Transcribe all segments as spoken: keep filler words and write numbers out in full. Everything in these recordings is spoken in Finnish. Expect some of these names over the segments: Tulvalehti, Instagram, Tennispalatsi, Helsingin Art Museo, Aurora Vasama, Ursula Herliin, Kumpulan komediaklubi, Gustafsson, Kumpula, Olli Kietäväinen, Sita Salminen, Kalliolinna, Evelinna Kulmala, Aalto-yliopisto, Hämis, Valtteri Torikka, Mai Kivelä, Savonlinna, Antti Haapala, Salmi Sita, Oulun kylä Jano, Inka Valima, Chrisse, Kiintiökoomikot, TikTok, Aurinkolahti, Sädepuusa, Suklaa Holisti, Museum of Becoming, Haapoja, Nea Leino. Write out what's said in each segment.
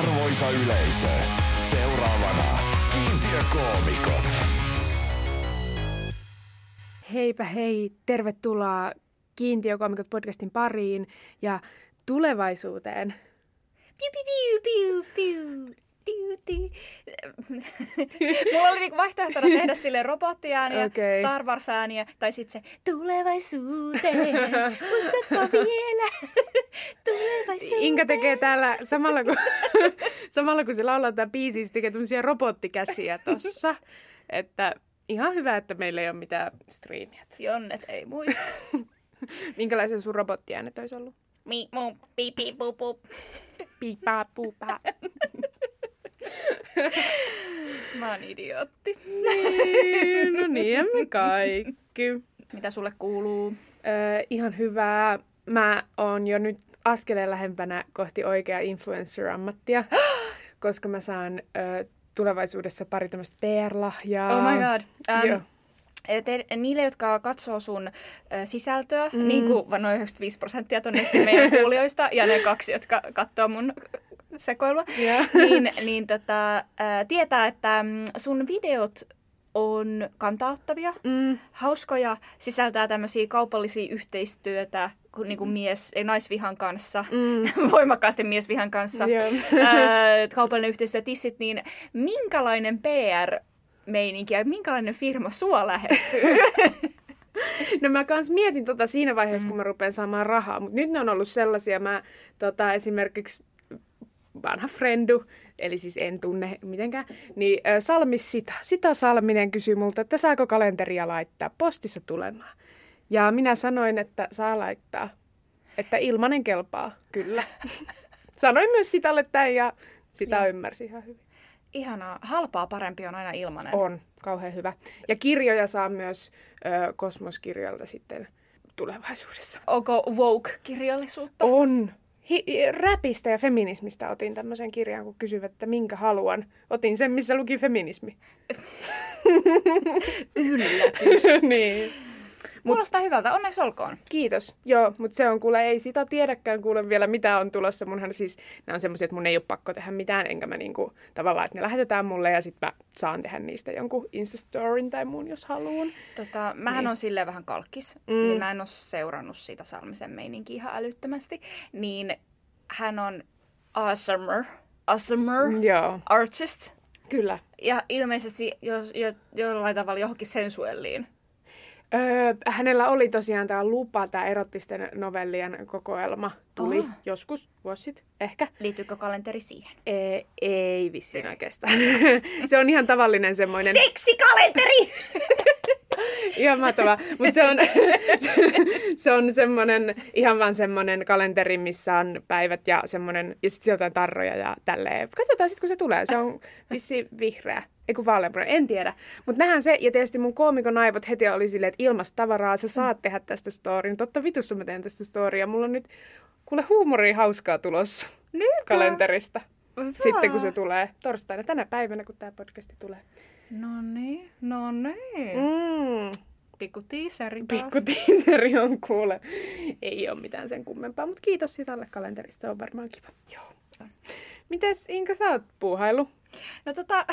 Arvoisa yleisö, seuraavana Kiintiökoomikot. Heipä hei, tervetuloa Kiintiökoomikot podcastin pariin ja tulevaisuuteen. Piu, piu, piu, piu, piu, piu. Mulla oli vaihtoehtona tehdä sille robottiääniä, okay. Star Wars-ääniä tai sitten se tulevaisuuteen, uskotko vielä? Inka tekee täällä samalla kun, samalla kun se laulaa tämä biisi, se tekee tämmöisiä robottikäsiä tossa. Että ihan hyvä, että meillä ei ole mitään striimiä tässä. Jonnet ei muista. Minkälaisen sun robottiäänet olisi ollut? Miip, mup, piip, piip, pup, pup. Piip, paa, puu, paa. Mä oon idiootti. Niin, no niin, me kaikki. Mitä sulle kuuluu? Öö, ihan hyvää. Mä oon jo nyt askeleen lähempänä kohti oikeaa influencer-ammattia, koska mä saan ö, tulevaisuudessa pari tämmöistä P R-lahjaa. Oh my god. Um, te, niille, jotka katsoo sun ö, sisältöä, mm. niin kuin noin yhdeksänkymmentäviisi prosenttia todennäköisesti meidän kuulijoista, ja ne kaksi, jotka katsoo mun sekoilua, yeah. niin, niin tota, ä, tietää, että sun videot on kantaottavia, mm. hauskoja, sisältää tämmöisiä kaupallisia yhteistyötä, niin kuin mies, ei naisvihan kanssa, mm. voimakkaasti miesvihan kanssa, yeah. ää, kaupallinen yhteistyö, tissit, niin minkälainen P R-meininki ja minkälainen firma sua lähestyy? No mä kans mietin tota siinä vaiheessa, mm. kun mä rupean saamaan rahaa, mutta nyt ne on ollut sellaisia, mä tota, esimerkiksi vanha frendu, eli siis en tunne mitenkään, niin Salmi Sita, Sita Salminen kysyi multa, että saako kalenteria laittaa postissa tulemaan. Ja minä sanoin, että saa laittaa, että ilmanen kelpaa, kyllä. Sanoin myös Sitalle tämän ja sitä ja. Ymmärsi ihan hyvin. Ihanaa. Halpaa parempi on aina ilmanen. On, kauhean hyvä. Ja kirjoja saa myös ö, Kosmoskirjoilta sitten tulevaisuudessa. Onko woke-kirjallisuutta? On. Hi- räpistä ja feminismistä otin tämmöisen kirjan, kun kysyivät, että minkä haluan. Otin sen, missä luki feminismi. Yllätys. Niin. Kuulostaa hyvältä, onneksi olkoon. Kiitos. Joo, mutta se on kuule, ei sitä tiedäkään kuule vielä, mitä on tulossa. Munhan siis, nämä on semmoisia, että mun ei ole pakko tehdä mitään, enkä mä niinku, tavallaan, että ne lähetetään mulle ja sit mä saan tehdä niistä jonkun Instastoryn tai muun, jos haluan. Tota, mähän niin. on silleen vähän kalkkis, mm. niin mä en ole seurannut sitä Salmisen meininkiä ihan älyttömästi. Niin hän on awesomer, awesomer artist. Kyllä. Ja ilmeisesti jo, jo, jollain tavalla johonkin sensuelliin. Öö, hänellä oli tosiaan tämä lupa, tämä erottisten novellien kokoelma tuli oh. joskus, vuosi sitten, ehkä. Liittyykö kalenteri siihen? Ei, ei vissiin oikeastaan. Se on ihan tavallinen semmoinen... Seksikalenteri! Ihan mahtavaa. Mutta se on, se on semmoinen, ihan vaan semmoinen kalenteri, missä on päivät ja semmoinen, ja sitten sieltä tarroja ja tälleen. Katsotaan sitten, kun se tulee. Se on vissiin vihreä. Ei kun vaaleanpunainen, en tiedä. Mutta nähdään se, ja tietysti mun koomikon aivot heti oli silleen, että ilmasta tavaraa, sä saat tehdä tästä storyn. Totta vitussa mä teen tästä storya. Mulla on nyt, kuule, huumoria hauskaa tulossa Niinpä. Kalenterista. Hyvä. Sitten kun se tulee torstaina, tänä päivänä, kun tää podcasti tulee. No niin, no niin. Mm. Pikku tiiseri taas. Pikku tiiseri on kuule. Ei ole mitään sen kummempaa, mutta kiitos Sitalle kalenterista, on varmaan kiva. Joo. Mites Inka, sä oot puuhailu? No tota,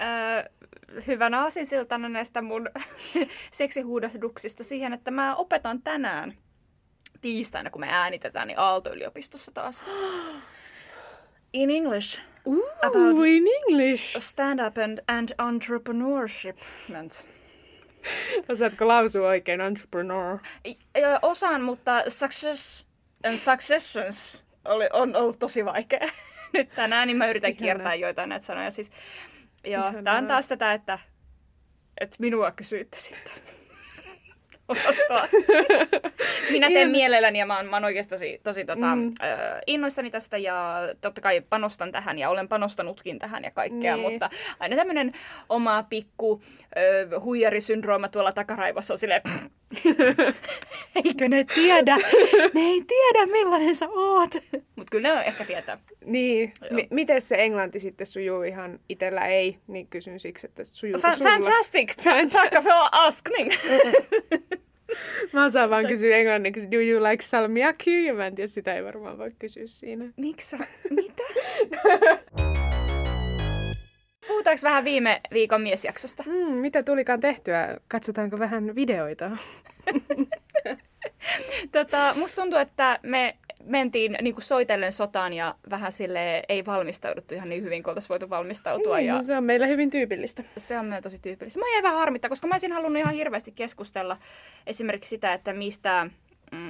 äh, hyvänä aasinsiltana näistä mun seksihuudahduksista siihen, että mä opetan tänään tiistaina, kun me äänitetään, niin Aalto-yliopistossa taas. In English. Ooh, about in English. Stand-up and, and entrepreneurship. Osaatko lausua oikein entrepreneur? Osaan, mutta success and successions oli, on ollut tosi vaikea. Nyt tänään, niin mä yritän Ihana. Kiertää joitain näitä sanoja. Siis, joo, tää on taas tätä, että, että minua kysyitte sitten. Osastaa. Minä teen mielelläni ja mä oon, mä oon oikeasti tosi, tosi tota, mm. innoissani tästä ja totta kai panostan tähän ja olen panostanutkin tähän ja kaikkea, niin. Mutta aina tämmönen oma pikku ö, huijarisyndrooma tuolla takaraivossa on silleen, eikö ne tiedä? Ne ei tiedä, millainen sä oot. Mut kyllä ne on ehkä tietää. Niin. M- miten se englanti sitten sujuu ihan itellä ei, niin kysyn siksi, että sujuuko F- sulla? Fantastic! Tack for asking! Mä osaan vaan kysyä englanniksi, do you like salmiakki? Ja mä en tiedä, sitä ei varmaan voi kysyä siinä. Miksi? Mitä? Puhutaanko vähän viime viikon miesjaksosta? Mm, mitä tulikaan tehtyä? Katsotaanko vähän videoita? tota, musta tuntuu, että me mentiin niin kuin soitellen sotaan ja vähän silleen ei valmistauduttu ihan niin hyvin, kun oltaisiin voitu valmistautua. Mm, ja... Se on meillä hyvin tyypillistä. Se on meillä tosi tyypillistä. Mä jäin vähän harmittaa, koska mä olisin halunnut ihan hirveästi keskustella esimerkiksi sitä, että mistä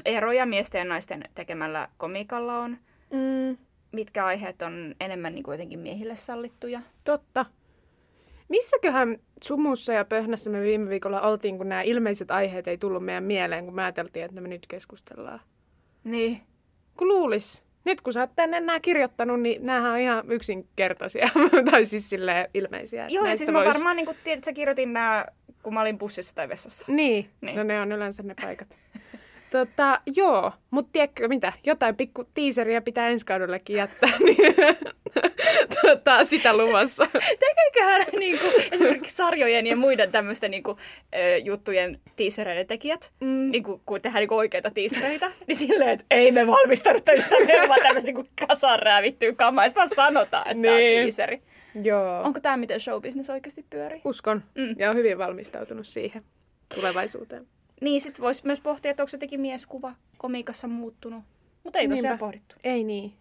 eroja miesten ja naisten tekemällä komiikalla on. Mm. Mitkä aiheet on enemmän niin kuitenkin miehille sallittuja. Totta. Missäköhän Sumussa ja Pöhnässä me viime viikolla oltiin, kun nämä ilmeiset aiheet ei tullut meidän mieleen, kun me ajateltiin, että me nyt keskustellaan. Niin. Kun luulis. Nyt kun sä oot tänne nämä kirjoittanut, niin nämähän on ihan yksinkertaisia. tai siis silleen ilmeisiä. Joo, ja siis mä vois... varmaan niin kun tiedät, sä kirjoitin nämä, kun mä olin bussissa tai vessassa. Niin. niin. No ne on yleensä ne paikat. Tota, joo, mutta tiedätkö mitä? Jotain pikku tiiseriä pitää ensi kaudellekin jättää, niin tota, sitä luvassa. Tekeeköhän niinku, esimerkiksi sarjojen ja muiden tämmöisten niinku, juttujen tiisereiden tekijät, mm. niinku, kun tehdään niinku, oikeita tiisereitä, niin silleen, että ei me valmistauduta yhtään, vaan tämmöistä niinku, kasan räävittyä kamaa, vaan sanotaan, että niin. Tämä on tiiseri. Joo. Onko tämä, miten showbusiness oikeasti pyörii? Uskon, mm. ja on hyvin valmistautunut siihen tulevaisuuteen. Niin, sitten voisi myös pohtia, että onko jotenkin mieskuva komiikassa muuttunut. Mutta ei tosiaan pohdittu. Ei niin.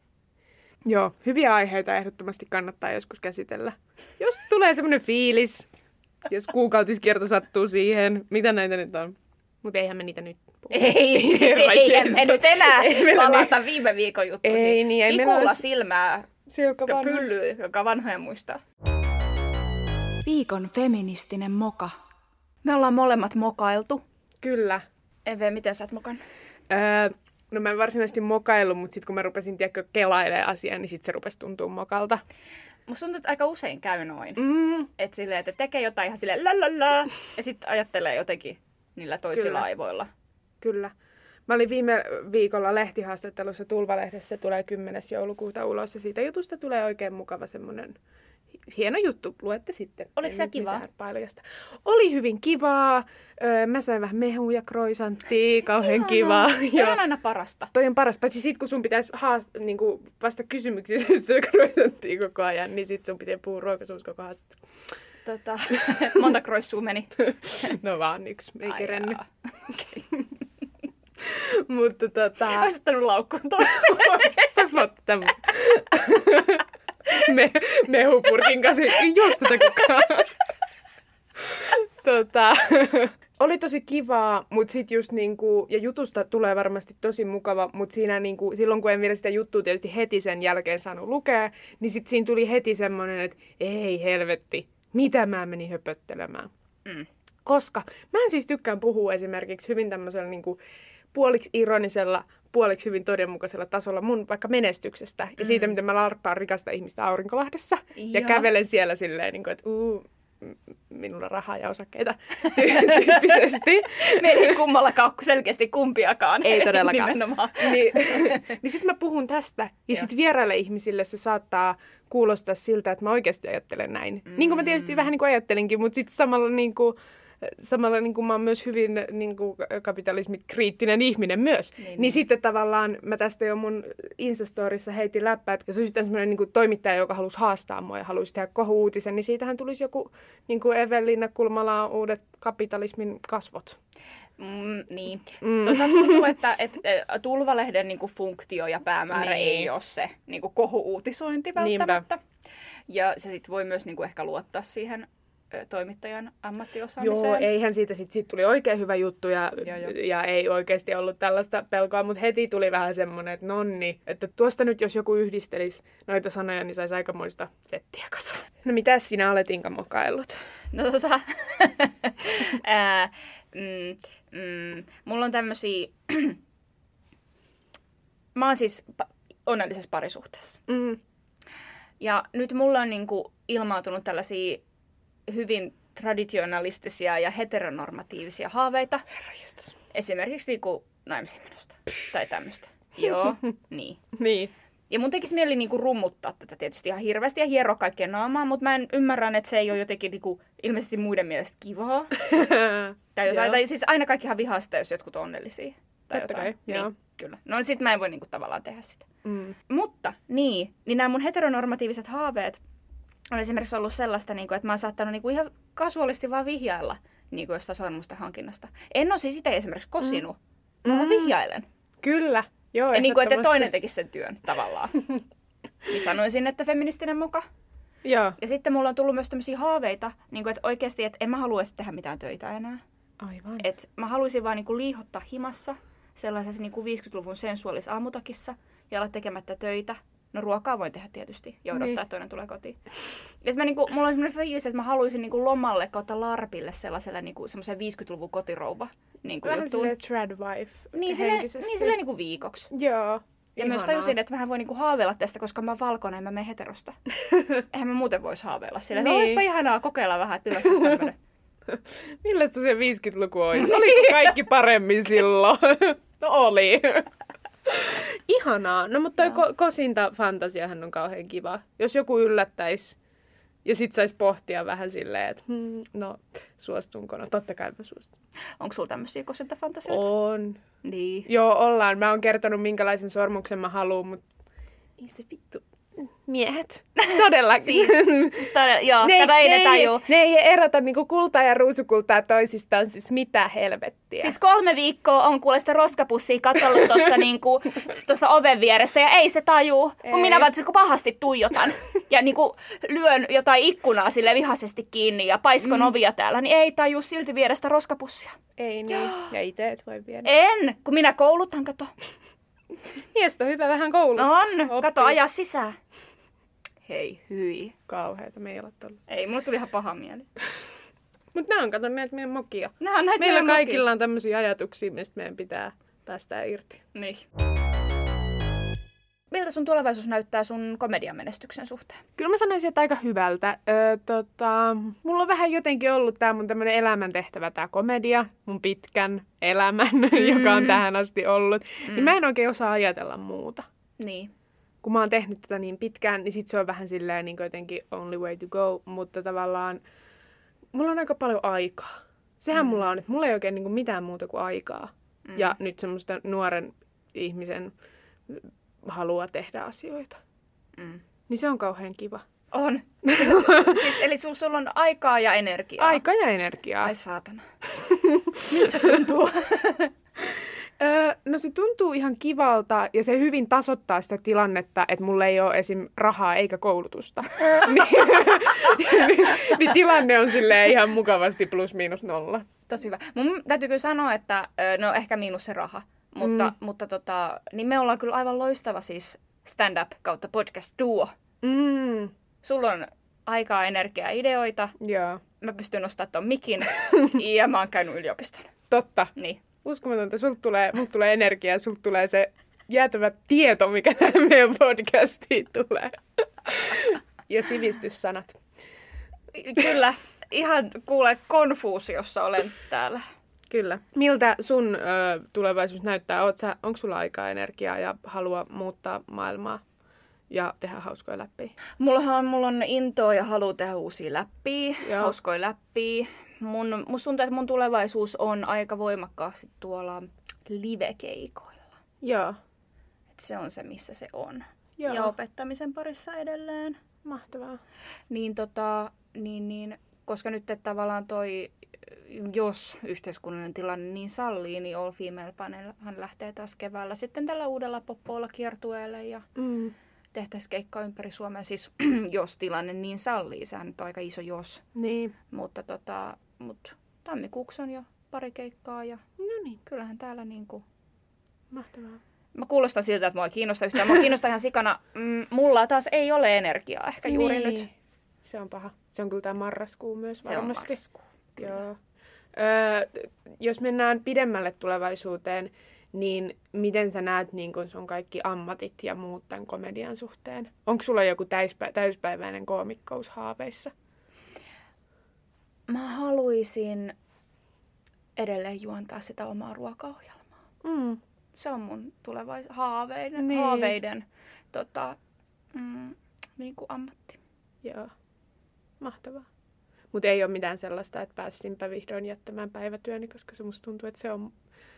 Joo, hyviä aiheita ehdottomasti kannattaa joskus käsitellä. Jos tulee semmoinen fiilis, jos kuukautiskierto sattuu siihen. Mitä näitä nyt on? Mutta eihän me niitä nyt puhuta. Ei, siis eihän me nyt enää palata viime viikon juttuihin. Ei niin, ei meillä olisi... silmää, se, joka, vanha. Pylly, joka vanhoja muistaa. Viikon feministinen moka. Me ollaan molemmat mokailtu. Kyllä. Eve, miten sä oot mokannut? Öö, no mä en varsinaisesti mokaillut, mutta sitten kun mä rupesin tiedätkö, kelailemaan asiaa, niin sitten se rupesi tuntua mokalta. Musta tuntuu, että aika usein käy noin. Mm. Että silleen, että tekee jotain ihan silleen lalala, ja sitten ajattelee jotenkin niillä toisilla Kyllä. aivoilla. Kyllä. Mä olin viime viikolla lehtihaastattelussa Tulvalehdessä, se tulee kymmenes joulukuuta ulos, ja siitä jutusta tulee oikein mukava semmoinen hieno juttu, luette sitten. Oliko se kivaa? Oli hyvin kivaa. Öö, mä sain vähän mehuja, kroisanttia, kauhean kivaa. Toi on aina parasta. Toi on parasta. Paitsi sit kun sun pitäisi haast- niinku vasta kysymyksiä, että syö kroisanttia koko ajan, niin sit sun pitää puhua ruokasuus koko haastattelu. Tota, monta kroissua meni? No vaan yksi, ei kerennyt. Okay. Mutta tota... Olis ottanut laukkuun toiseen. Saanko mä ottaa tämän? Me, mehupurkin kanssa. Ei juokse tätä kukaan. tota, oli tosi kivaa, mutta sit just niinku, ja jutusta tulee varmasti tosi mukava, mutta siinä niinku, silloin kun en vielä sitä juttua tietysti heti sen jälkeen saanut lukea, niin sit siinä tuli heti semmoinen, että ei helvetti, mitä mä menin höpöttelemään. Mm. Koska mä en siis tykkään puhua esimerkiksi hyvin tämmöisellä niinku, puoliksi ironisella, puoliksi hyvin todenmukaisella tasolla mun vaikka menestyksestä ja mm. siitä, miten mä larppaan rikasta ihmistä Aurinkolahdessa. Joo. Ja kävelen siellä silleen, niin kuin, että uu, minulla rahaa ja osakkeita ty- tyyppisesti. Meillä ei kummallakaan ole selkeästi kumpiakaan. Ei todellakaan. Nimenomaan. Niin, niin sitten mä puhun tästä ja sitten vieraille ihmisille se saattaa kuulostaa siltä, että mä oikeasti ajattelen näin. Mm-hmm. Niin kuin mä tietysti vähän niin kuin ajattelinkin, mutta sitten samalla niin kuin... Samalla niin kuin mä oon myös hyvin niin kuin kapitalismikriittinen ihminen myös. Niin, niin, niin sitten tavallaan mä tästä jo mun Instastorissa heitin läppää, että se olisi tämmöinen niin kuin toimittaja, joka halusi haastaa mua ja halusi tehdä kohu-uutisen, niin siitähän tulisi joku niin kuin Evelinna Kulmala uudet kapitalismin kasvot. Mm, niin. Mm. Toisaalta tuntuu, että, että Tulvalehden niin kuin funktio ja päämäärä niin. ei ole se niin kuin kohu-uutisointi välttämättä. Niinpä. Ja se sit voi myös niin kuin ehkä luottaa siihen toimittajan ammattiosaamiseen. Joo, eihän siitä sit, sit tuli oikein hyvä juttu ja, joo, jo. ja ei oikeasti ollut tällaista pelkoa, mutta heti tuli vähän semmoinen, että nonni, että tuosta nyt jos joku yhdistelisi noita sanoja, niin saisi aikamoista settiä kasaan. No mitäs sinä olet Inka mokaillut? No tota, ää, mm, mm, mulla on tämmösiä, mä oon siis onnellisessa parisuhteessa. Mm. Ja nyt mulla on niinku ilmaantunut tällaisia hyvin traditionalistisia ja heteronormatiivisia haaveita. Herranjestas. Esimerkiksi niinku naimisiin menosta tai tämmöistä. Joo, niin. niin. Ja mun tekisi mieli niinku rummuttaa tätä tietysti ihan hirveästi ja hieroa kaikkien naamaa, mutta mä en ymmärrän, että se ei ole jotenkin niinku, ilmeisesti muiden mielestä kivaa. tai jotain, tai siis aina kaikkihan vihaa sitä, jos jotkut on onnellisia. Tai totta jotain. Kai, niin, kyllä. No sit mä en voi niinku tavallaan tehdä sitä. Mm. Mutta Niin, niin nämä mun heteronormatiiviset haaveet on esimerkiksi ollut sellaista, että mä oon saattanut ihan kasuaalisti vaan vihjailla jostain sormusten hankinnasta. En ole siis itse esimerkiksi kosinut, mm. mä vihjailen. Kyllä, joo. Ja niin kuin, että toinen tekisi sen työn tavallaan. Niin sanoisin, että feministinen muka. Joo. Ja sitten mulla on tullut myös tämmöisiä haaveita, niin kuin, että oikeasti että en mä haluaisi tehdä mitään töitä enää. Aivan. Et mä haluaisin vaan niin kuin liihottaa himassa sellaisessa niin kuin viisikymmentäluvun sensuaalisessa aamutakissa ja olla tekemättä töitä. No ruokaa voin tehdä tietysti ja odottaa, niin. Että toinen tulee kotiin. Ja mä, niin kuin, mulla on semmoinen fiilis, että mä haluaisin niin kuin lomalle kautta larpille sellaiselle niin kuin, semmoiseen viisikymmentäluvun kotirouva. Niin vähän silleen trad wife niin, henkisesti. Niin silleen niin kuin viikoksi. Joo. Ja ihanaa. Myös tajusin, että mähän voi niinku haaveilla tästä, koska mä oon valkoinen ja mä menen heterosta. Eihän mä muuten voisi haaveilla sillä. Niin. No olisipa ihanaa kokeilla vähän, että millaista olisi tämmöinen. Millaista se viisikymmentäluku olisi? Oliko kaikki paremmin silloin? No oli. Ihanaa. No mutta toi ko- kosinta-fantasiahan on kauhean kiva. Jos joku yllättäisi ja sit saisi pohtia vähän silleen, että hmm, no suostunko? No totta kai mä suostun. Onko sulla tämmöisiä kosinta-fantasioita? On. Niin. Joo, ollaan. Mä oon kertonut, minkälaisen sormuksen mä haluun, mutta ei se vittu. Miehet. Todellakin. siis, siis todella, joo, ne, ne, ei, ne, ne ei erota niinku kultaa ja ruusukultaa toisistaan, siis mitä helvettiä. Siis kolme viikkoa on kuule sitä roskapussia katsellut tuossa niinku, oven vieressä ja ei se tajuu, ei. Kun minä vaan kun pahasti tuijotan ja niinku lyön jotain ikkunaa sille vihaisesti kiinni ja paiskon mm. ovia täällä, niin ei tajuu silti viedä sitä roskapussia. Ei niin, ja itse et voi viedä. En, kun minä koulutan, kato. Miestä on hyvä vähän koulua. No on, oppii. Kato, ajaa sisään. Hei, hyi. Kauheeta, me ei ole tollaista. Ei, mulla tuli ihan paha mieli. Mut nää on, kato, näitä meidän mokia. Nää näitä meillä meidän kaikilla mokia. On tämmöisiä ajatuksia, mistä meidän pitää päästä irti. Niin. Miltä sun tulevaisuus näyttää sun komediamenestyksen suhteen? Kyllä mä sanoisin, että aika hyvältä. Öö, tota, mulla on vähän jotenkin ollut tää mun tämmönen elämäntehtävä, tää komedia, mun pitkän elämän, mm. joka on tähän asti ollut. Mm. Niin mä en oikein osaa ajatella muuta. Niin. Kun mä oon tehnyt tätä niin pitkään, niin sit se on vähän silleen niin jotenkin only way to go, mutta tavallaan mulla on aika paljon aikaa. Sehän mm. mulla on, että mulla ei oikein niin kuin mitään muuta kuin aikaa. Mm. Ja nyt semmoista nuoren ihmisen halua tehdä asioita. Mm. Niin se on kauhean kiva. On. Siis, eli sul, sul on aikaa ja energiaa. Aikaa ja energiaa. Ai saatana. Miltä se tuntuu? öö, no se tuntuu ihan kivalta ja se hyvin tasoittaa sitä tilannetta, että mulla ei ole esim. Rahaa eikä koulutusta. niin, niin tilanne on silleen ihan mukavasti plus miinus nolla. Tosi hyvä. Mun täytyy kyllä sanoa, että no ehkä miinus se raha. Mutta, mm. mutta tota, niin me ollaan kyllä aivan loistava siis stand-up kautta podcast-duo. Mm. Sulla on aikaa, energiaa, ideoita. Joo. Mä pystyn nostamaan ton mikin ja mä oon käynyt yliopiston. Totta. Niin. Uskomatonta. Sulta tulee, mut tulee energiaa, sulta tulee se jäätävä tieto, mikä tähän meidän podcastiin tulee. ja sivistyssanat. Kyllä. Ihan kuule konfuusiossa olen täällä. Kyllä. Miltä sun ö, tulevaisuus näyttää? Oot sä, onko sulla aikaa, energiaa ja halua muuttaa maailmaa ja tehdä hauskoja läppiä? Mullahan mulla on intoa ja halua tehdä uusia läppiä, joo. Hauskoja läppiä. Mun, musta tuntuu, että mun tulevaisuus on aika voimakkaasti tuolla livekeikoilla. Joo. Et se on se, missä se on. Joo. Ja opettamisen parissa edelleen. Mahtavaa. Niin tota, niin, niin, koska nyt että tavallaan toi... Jos yhteiskunnallinen tilanne niin sallii, niin All Female Panel hän lähtee taas keväällä sitten tällä uudella poppoolla kiertueelle ja mm. tehtäisiin keikkaa ympäri Suomea. Siis jos tilanne niin sallii, sehän nyt on aika iso jos. Niin. Mutta tota, mut tammikuussa on jo pari keikkaa ja no niin. Kyllähän täällä niinku... Mahtavaa. Mä kuulostan siltä, että mua ei kiinnosta yhtään. Mua kiinnostaa ihan sikana. Mulla taas ei ole energiaa ehkä juuri niin. Nyt. Se on paha. Se on kyllä tää marraskuu myös varmasti. Se on marraskuu. Joo. Öö, jos mennään pidemmälle tulevaisuuteen, niin miten sä näet niin kun sun kaikki ammatit ja muut tämän komedian suhteen? Onko sulla joku täyspä, täyspäiväinen koomikous haaveissa? Mä haluaisin edelleen juontaa sitä omaa ruokaohjelmaa. Mm. Se on mun tulevais- haaveiden, niin. haaveiden tota, mm, niin kuin ammatti. Joo, mahtavaa. Mutta ei ole mitään sellaista, että pääsisinpä vihdoin jättämään päivätyöni, koska se musta tuntuu, että se on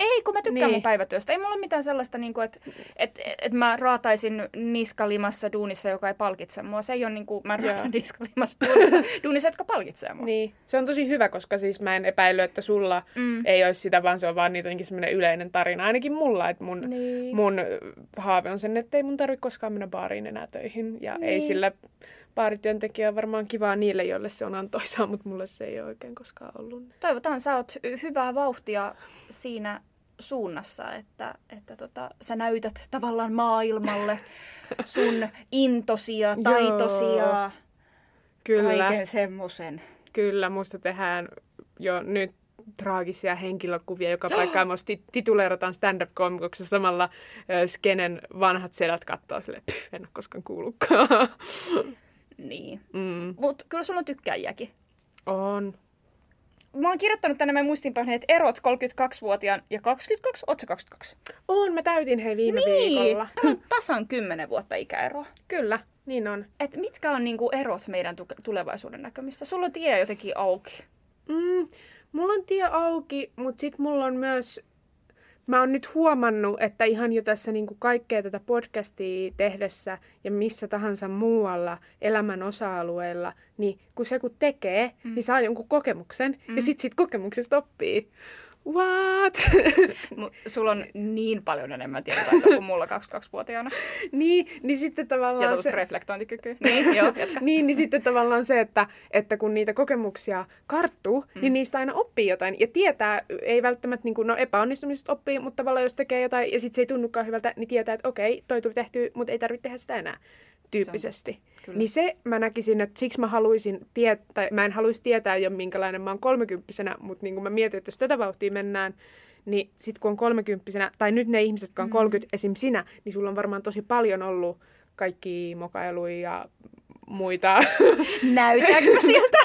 Ei, kun mä tykkään niin. mun päivätyöstä. Ei mulla ole mitään sellaista, niin kuin, että, että, että mä raataisin niskalimassa duunissa, joka ei palkitse mua. Se ei ole niin kuin mä raataan niskalimassa duunissa, duunissa, jotka palkitsee mua. Niin. Se on tosi hyvä, koska siis mä en epäily, että sulla mm. ei olisi sitä, vaan se on vaan jotenkin semmoinen yleinen tarina. Ainakin mulla, että mun, niin. mun haave on sen, että ei mun tarvitse koskaan mennä baariin enää töihin. Ja niin. ei sillä... Baarityöntekijä on varmaan kivaa niille, joille se on antoisaa, mutta mulle se ei ole oikein koskaan ollut. Toivotaan, sä oot hyvää vauhtia siinä suunnassa, että, että tota, sä näytät tavallaan maailmalle sun intosia, taitosia, Kyllä. kaiken semmoisen. Kyllä, musta tehdään jo nyt traagisia henkilökuvia, joka paikkaan myös tituleerataan stand-up-koomikoksessa samalla ö, skenen vanhat sedät kattoo silleen, en ole koskaan kuullutkaan. Niin. Mm. Mutta kyllä sulla on tykkääjiäkin. On. Mä oon kirjoittanut tänne meidän muistinpanoihin, että erot kolmekymmentäkaksivuotiaan ja kaksikymmentäkaksi. Ootko kaksikymmentäkaksi? On, mä täytin hei viime niin. viikolla. Tämä on tasan kymmenen vuotta ikäeroa. Kyllä, niin on. Et mitkä on niinku erot meidän tulevaisuuden näkymissä? Sulla on tie jotenkin auki. Mm, mulla on tie auki, mutta sit mulla on myös... Mä oon nyt huomannut, että ihan jo tässä niin kuin kaikkea tätä podcastia tehdessä ja missä tahansa muualla elämän osa-alueella, niin kun se kun tekee, mm. niin saa jonkun kokemuksen mm. ja sit siitä kokemuksesta oppii. What? Sulla on niin paljon enemmän tietotaitoa kuin mulla kaksikymmentäkaksivuotiaana. niin, niin sitten tavallaan... Ja tuossa se... reflektointikyky. niin, joo, niin, niin sitten tavallaan se, että, että kun niitä kokemuksia karttuu, mm. niin niistä aina oppii jotain. Ja tietää, ei välttämättä, niin kuin, no epäonnistumisesta oppii, mutta tavallaan jos tekee jotain ja sitten se ei tunnukaan hyvältä, niin tietää, että okei, toi tuli tehtyä, mutta ei tarvitse tehdä sitä enää. Tyyppisesti. Se on, niin se mä näkisin, että siksi mä haluaisin tietää, mä en haluaisi tietää jo minkälainen mä oon kolmekymppisenä, mutta niin kun mä mietin, että jos tätä vauhtia mennään, niin sit kun on kolmekymppisenä, tai nyt ne ihmiset, jotka on kolmekymmentä, mm. esim. Sinä, niin sulla on varmaan tosi paljon ollut kaikki mokailuja ja muita. Näytääks mä siltä?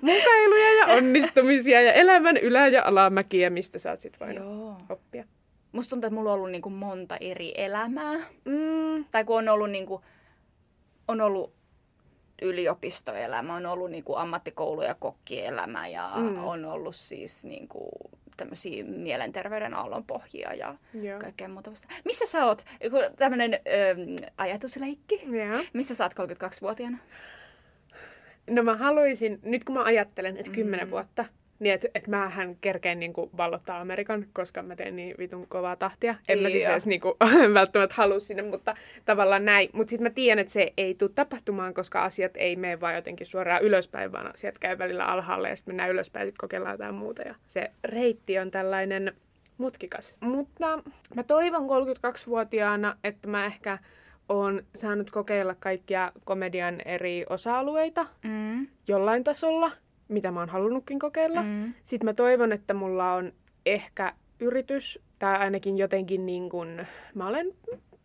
Mokailuja ja onnistumisia ja elämän ylä- ja alamäkiä, mistä sä oot sit voinut Joo. oppia. Musta tuntuu, että mulla on ollut niinku monta eri elämää. Mm. Tai kun on ollut, niinku, on ollut yliopistoelämä, on ollut niinku ammattikoulu- ja kokkielämä ja mm. on ollut siis niinku tämmöisiä mielenterveyden aallonpohjia ja yeah. kaikkea muuta vasta. Missä sä oot? Tämmönen ähm, ajatusleikki. Yeah. Missä sä oot kolmekymmentäkaksivuotiaana? No mä haluaisin, nyt kun mä ajattelen, että kymmenen mm. vuotta. Niin, että et mähän kerkeen niinku vallottaa Amerikan, koska mä teen niin vitun kovaa tahtia. En mä siis edes niinku, välttämättä halua sinne, mutta tavallaan näin. Mutta sitten mä tiedän, että se ei tule tapahtumaan, koska asiat ei mene vaan jotenkin suoraan ylöspäin, vaan asiat käy välillä alhaalle ja sitten mennään ylöspäin ja sitten kokeillaan jotain muuta. Ja se reitti on tällainen mutkikas. Mutta mä toivon kolmekymmentäkaksivuotiaana, että mä ehkä oon saanut kokeilla kaikkia komedian eri osa-alueita mm. jollain tasolla. Mitä mä oon halunnutkin kokeilla. Mm. Sitten mä toivon, että mulla on ehkä yritys, tai ainakin jotenkin niin kuin, mä olen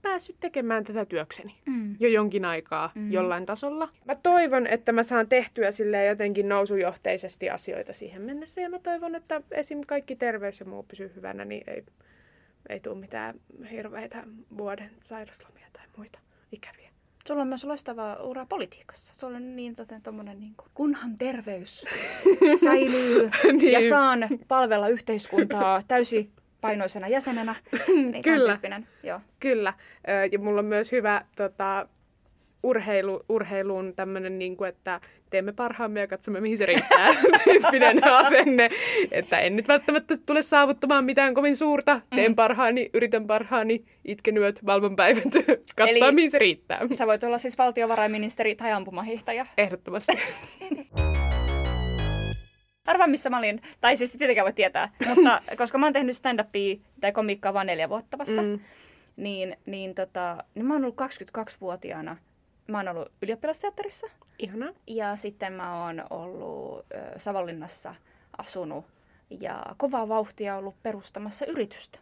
päässyt tekemään tätä työkseni mm. jo jonkin aikaa mm. jollain tasolla. Mä toivon, että mä saan tehtyä silleen jotenkin nousujohteisesti asioita siihen mennessä, ja mä toivon, että esim. Kaikki terveys ja muu pysyy hyvänä, niin ei, ei tule mitään hirveitä vuoden sairaslomia tai muita ikäviä. Sulla on myös loistavaa uraa politiikassa. Sulla on niin tommoinen, niin kuin, kunhan terveys säilyy niin. ja saan palvella yhteiskuntaa täysipainoisena jäsenenä. Niin Kyllä. Joo. Kyllä. Ja mulla on myös hyvä tota, urheilu, urheiluun tämmöinen, niin kuin, että teemme parhaamme ja katsomme, mihin se riittää. Tyyppinen asenne. Että en nyt välttämättä tule saavuttamaan mitään kovin suurta. Teen mm. parhaani, yritän parhaani, itken yöt, valvon päivät. Katsotaan, eli mihin se riittää. Sä voit olla siis valtiovarainministeri tai ampumahiihtäjä. Ehdottomasti. Arvaa, missä mä olin. Tai siis tietenkään voi tietää. Mutta koska mä oon tehnyt stand-upia tai komiikkaa vaan neljä vuotta vasta, mm. niin, niin, tota, niin mä oon ollut kaksikymmentäkaksivuotiaana. Mä oon ollut ylioppilasteatterissa. Ihanaa. Ja sitten mä oon ollut Savonlinnassa asunut ja kovaa vauhtia ollut perustamassa yritystä.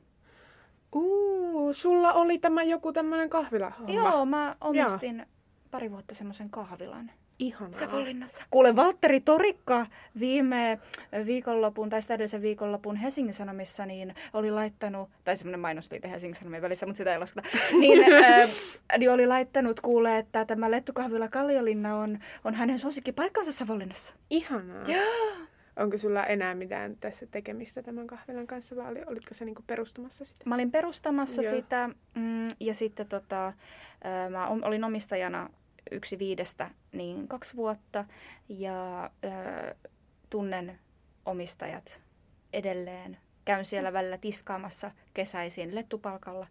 Uuu, sulla oli tämä joku tämmöinen kahvilahomma. Joo, mä omistin Jaa. pari vuotta semmoisen kahvilan. Ihanaa. Savonlinnassa. Kuule, Valtteri Torikka viime viikonlopun, tai sitä edellisen viikonlopun Helsingin Sanomissa, niin oli laittanut, tai semmoinen mainosliite Helsingin Sanomien välissä, mutta sitä ei lasketa, niin, äh, niin oli laittanut kuule, että tämä Lettukahvila Kalliolinna on, on hänen suosikkipaikkansa Savonlinnassa. Ihanaa. Jaa. Onko sulla enää mitään tässä tekemistä tämän kahvilan kanssa vai olitko sä niinku perustamassa sitä? Mä olin perustamassa Joo. sitä mm, ja sitten tota, mä olin omistajana yksi viidestä niin kaksi vuotta ja ö, tunnen omistajat edelleen. Käyn siellä välillä tiskaamassa kesäisin lettupalkalla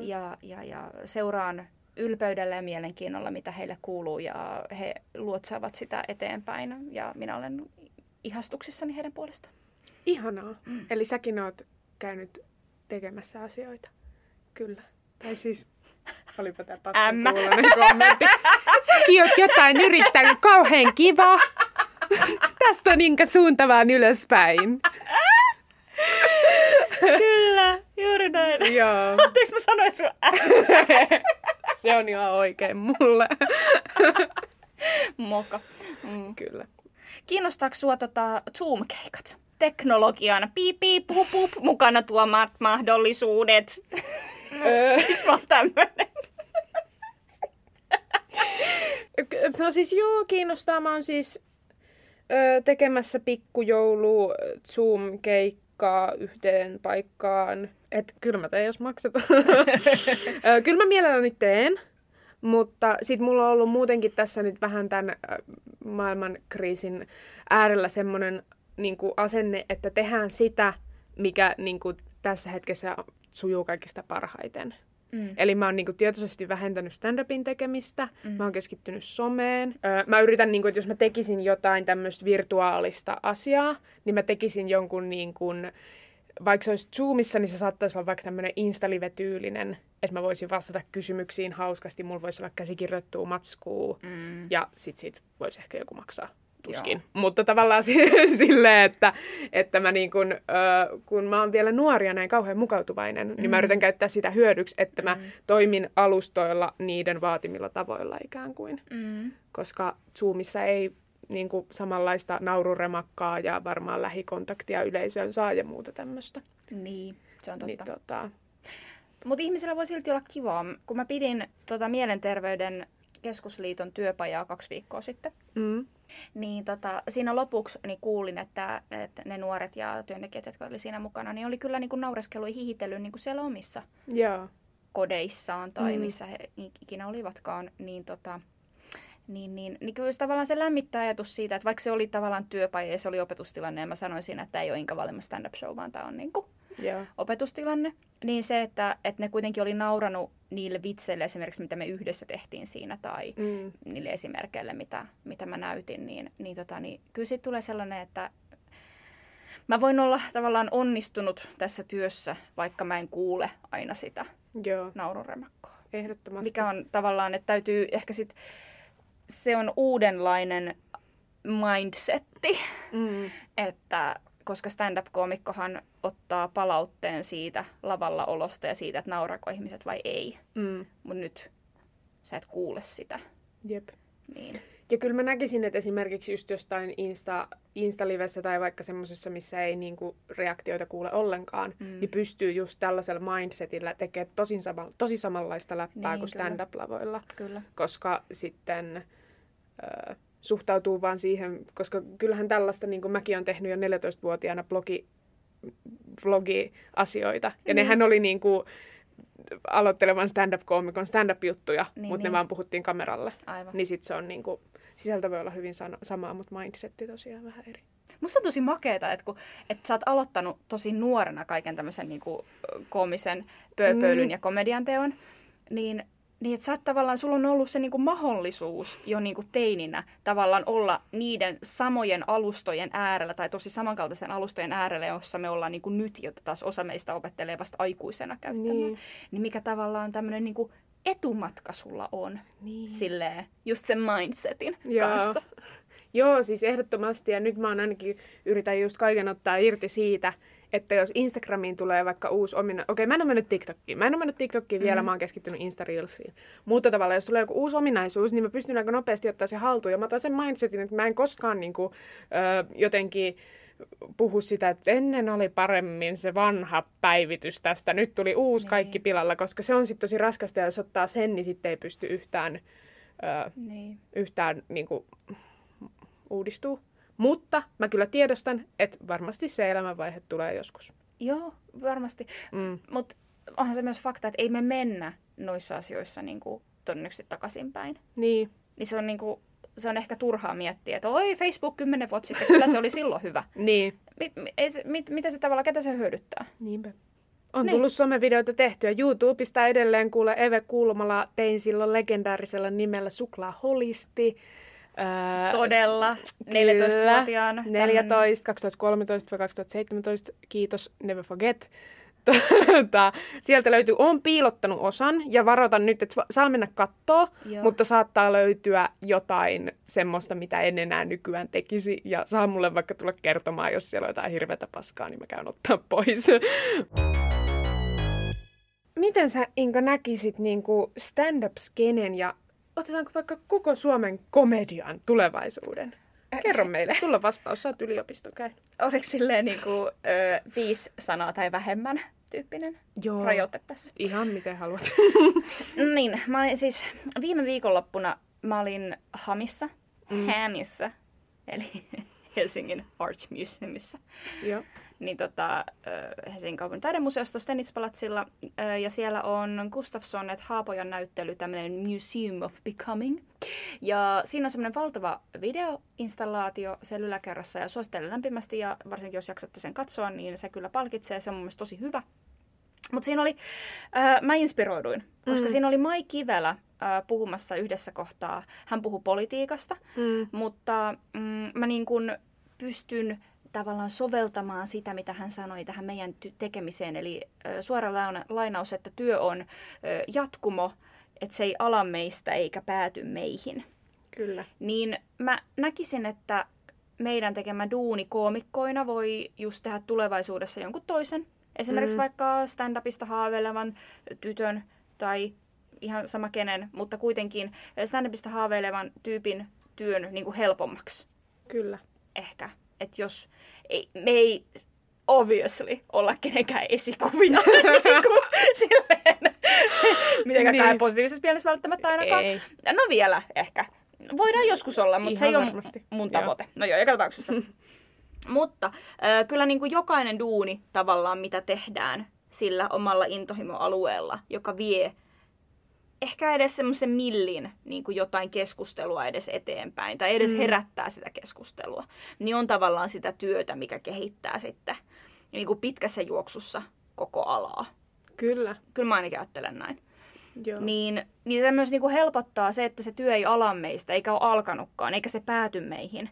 ja, ja, ja seuraan ylpeydellä ja mielenkiinnolla, mitä heille kuuluu ja he luotsaavat sitä eteenpäin ja minä olen ihastuksissani heidän puolestaan. Ihanaa. Mm. Eli säkin oot käynyt tekemässä asioita. Kyllä. Tai siis, olipa tää paskan kuulonen kommentti. Säkin oot jotain yrittänyt. Kauhean kiva. Tästä on Inka suunta vaan ylöspäin. Kyllä, juuri näin. Joo. Anteeksi, mä sanoin sun ääneen. Se on ihan oikein mulle. Moka. Mm. Kyllä. Kiinnostaako sinua tota Zoom-keikat? Teknologian piip, piip, pup, pup, mukana tuomat mahdollisuudet. Miksi mä oon tämmöinen? No siis joo, kiinnostaa. Mä oon siis ö, tekemässä pikkujoulu Zoom-keikkaa yhteen paikkaan. Et kyllä mä teen, jos maksetaan. Kyllä mä mielelläni teen. Mutta sitten mulla on ollut muutenkin tässä nyt vähän tämän maailmankriisin äärellä semmoinen niin kuin asenne, että tehdään sitä, mikä niin kuin tässä hetkessä sujuu kaikista parhaiten. Mm. Eli mä oon niin kuin tietoisesti vähentänyt stand-upin tekemistä, mm. mä oon keskittynyt someen. Öö, mä yritän, niin kuin, että jos mä tekisin jotain tämmöistä virtuaalista asiaa, niin mä tekisin jonkun, niin kuin, vaikka se olisi Zoomissa, niin se saattaisi olla vaikka tämmöinen Insta-live-tyylinen, että mä voisin vastata kysymyksiin hauskasti, mulla voisi olla käsikirjoittua matskua, mm. ja sit siitä voisi ehkä joku maksaa, tuskin. Joo. Mutta tavallaan silleen, että, että mä niin kun, äh, kun mä oon vielä nuori ja näin kauhean mukautuvainen, mm. niin mä yritän käyttää sitä hyödyksi, että mä mm. toimin alustoilla niiden vaatimilla tavoilla ikään kuin. Mm. Koska Zoomissa ei niin kuin samanlaista naururemakkaa ja varmaan lähikontaktia yleisöön saa ja muuta tämmöistä. Niin, se on totta. Niin, tota, mutta ihmisillä voi silti olla kivaa. Kun mä pidin tota Mielenterveyden keskusliiton työpajaa kaksi viikkoa sitten, mm. niin tota, siinä lopuksi niin kuulin, että, että ne nuoret ja työntekijät, jotka oli siinä mukana, niin oli kyllä niin kuin naureskellut ja hihitellyt niin kuin siellä omissa yeah. kodeissaan tai mm. missä he ikinä olivatkaan. Niin, tota, niin, niin, niin kyllä se tavallaan se lämmittää ajatus siitä, että vaikka se oli tavallaan työpaja ja se oli opetustilanne, ja mä sanoin siinä, että tämä ei ole Inka Valima stand-up show, vaan tämä on niin kuin Joo. opetustilanne, niin se, että, että ne kuitenkin oli nauranut niille vitseille esimerkiksi, mitä me yhdessä tehtiin siinä, tai mm. niille esimerkkeille, mitä, mitä mä näytin, niin, niin, tota, niin kyllä siitä tulee sellainen, että mä voin olla tavallaan onnistunut tässä työssä, vaikka mä en kuule aina sitä Joo. naururemakkoa. Ehdottomasti. Mikä on tavallaan, että täytyy ehkä sit, se on uudenlainen mindsetti, mm. että koska stand-up-koomikkohan ottaa palautteen siitä lavalla olosta ja siitä, että nauraako ihmiset vai ei. Mm. Mutta nyt sä et kuule sitä. Jep. Niin. Ja kyllä mä näkisin, että esimerkiksi just jostain Insta, Insta-livessä tai vaikka semmoisessa, missä ei niinku reaktioita kuule ollenkaan, mm. niin pystyy just tällaisella mindsetillä tekemään tosi, sama, tosi samanlaista läppää niin, kuin stand-up-lavoilla. Kyllä. Koska sitten Öö, suhtautuu vaan siihen, koska kyllähän tällaista, niin kuin mäkin olen tehnyt jo neljätoistavuotiaana blogi, blogi-asioita. Ja mm. nehän oli niin kuin aloittelevan stand-up-koomikon stand-up-juttuja, niin, mutta niin. ne vaan puhuttiin kameralle. Aivan. Niin sit se on niin kuin, sisältö voi olla hyvin samaa, mutta mindsetti tosiaan vähän eri. Musta on tosi makeeta, että, kun, että sä oot aloittanut tosi nuorena kaiken tämmöisen niin kuin koomisen pööpöilyn mm. ja komedian teon, niin niin, että sä oot tavallaan, sulla on ollut se niinku mahdollisuus jo niinku teininä tavallaan olla niiden samojen alustojen äärellä tai tosi samankaltaisen alustojen äärellä, jossa me ollaan niinku nyt, jota taas osa meistä opettelee vasta aikuisena käyttämään. Niin, niin mikä tavallaan tämmöinen niinku etumatka sulla on niin. silleen, just sen mindsetin Joo. kanssa. Joo, siis ehdottomasti. Ja nyt mä oon ainakin, yritän just kaiken ottaa irti siitä, että jos Instagramiin tulee vaikka uusi ominaisuus, okei, mä en ole mennyt TikTokiin, mä en ole mennyt TikTokiin vielä, mm. mä oon keskittynyt Insta-reelsiin. Mutta tavallaan, jos tulee joku uusi ominaisuus, niin mä pystyn aika nopeasti ottaa se haltuun, ja mä otan sen mindsetin, että mä en koskaan niin kuin, ö, jotenkin puhu sitä, että ennen oli paremmin se vanha päivitys tästä, nyt tuli uusi niin. kaikki pilalla, koska se on sitten tosi raskasta, ja jos ottaa sen, niin sitten ei pysty yhtään, ö, niin. yhtään niin kuin, uudistuu. Mutta mä kyllä tiedostan, että varmasti se elämänvaihe tulee joskus. Joo, varmasti. Mm. Mutta onhan se myös fakta, että ei me mennä noissa asioissa niin kuin todennäköisesti takaisinpäin. Niin. Niin se on, niin kuin, se on ehkä turhaa miettiä, että oi Facebook kymmenen vuotta sitten, kyllä se oli silloin hyvä. Niin. M- ei se, mit, mitä se tavallaan, ketä se hyödyttää? Niinpä. On niin. Tullut somevideoita tehtyä. YouTubesta edelleen kuule Eve Kulmala, tein silloin legendaarisella nimellä Suklaa Holisti. Öö, Todella, neljätoistavuotiaana. neljätoista, kaksituhattakolmetoista vai kaksituhattaseitsemäntoista, kiitos, never forget. Sieltä löytyy, olen piilottanut osan ja varoitan nyt, että saa mennä kattoo, mutta saattaa löytyä jotain semmoista, mitä en enää nykyään tekisi. Ja saa mulle vaikka tulla kertomaan, jos siellä on jotain hirveätä paskaa, niin mä käyn ottaa pois. Miten sä, Inka, näkisit niin kuin stand-up-skenen ja otetaanko vaikka koko Suomen komedian tulevaisuuden? Kerro meille. Sulla vastaus, sä oot yliopiston käynyt. Oliko silleen niin kuin, ö, viisi sanaa tai vähemmän tyyppinen? Joo. Rajoite tässä. Ihan miten haluat. Niin, mä olin siis viime viikonloppuna mä olin Hamissa, mm. Hämissä, eli Helsingin Art Museumissa. Joo. Niin tota, Helsingin kaupungin taidemuseosta Tennispalatsilla. Ja siellä on Gustafsson, että Haapojan näyttely, tämmöinen Museum of Becoming. Ja siinä on semmoinen valtava videoinstallaatio siellä yläkerrassa ja suosittelen lämpimästi. Ja varsinkin jos jaksatte sen katsoa, niin se kyllä palkitsee. Se on mun mielestä tosi hyvä. Mutta siinä oli, äh, mä inspiroiduin, koska mm. siinä oli Mai Kivelä äh, puhumassa yhdessä kohtaa. Hän puhui politiikasta, mm. mutta mm, mä niin kun pystyn tavallaan soveltamaan sitä, mitä hän sanoi tähän meidän ty- tekemiseen. Eli äh, suora launa, lainaus, että työ on äh, jatkumo, että se ei ala meistä eikä pääty meihin. Kyllä. Niin mä näkisin, että meidän tekemä duuni koomikkoina voi just tehdä tulevaisuudessa jonkun toisen. Esimerkiksi mm. vaikka stand-upista haaveilevan tytön tai ihan sama kenen, mutta kuitenkin stand-upista haaveilevan tyypin työn niin kuin helpommaksi. Kyllä. Ehkä. Että jos ei, me ei obviously olla kenenkään esikuvina, niin kuin silleen, mitenkään niin. Positiivisessa mielessä välttämättä ainakaan. Ei. No vielä ehkä. Voidaan joskus olla, mutta se ei varmasti ole mun tavoite. Joo. No joo, joka tapauksessa. Mutta äh, kyllä niin kuin jokainen duuni tavallaan, mitä tehdään sillä omalla intohimoalueella, joka vie ehkä edes semmoisen millin niin kuin jotain keskustelua edes eteenpäin tai edes mm. herättää sitä keskustelua, niin on tavallaan sitä työtä, mikä kehittää sitten niin kuin pitkässä juoksussa koko alaa. Kyllä. Kyllä mä ainakin ajattelen näin. Joo. Niin, niin se myös niin kuin helpottaa se, että se työ ei ala meistä, eikä ole alkanutkaan, eikä se pääty meihin.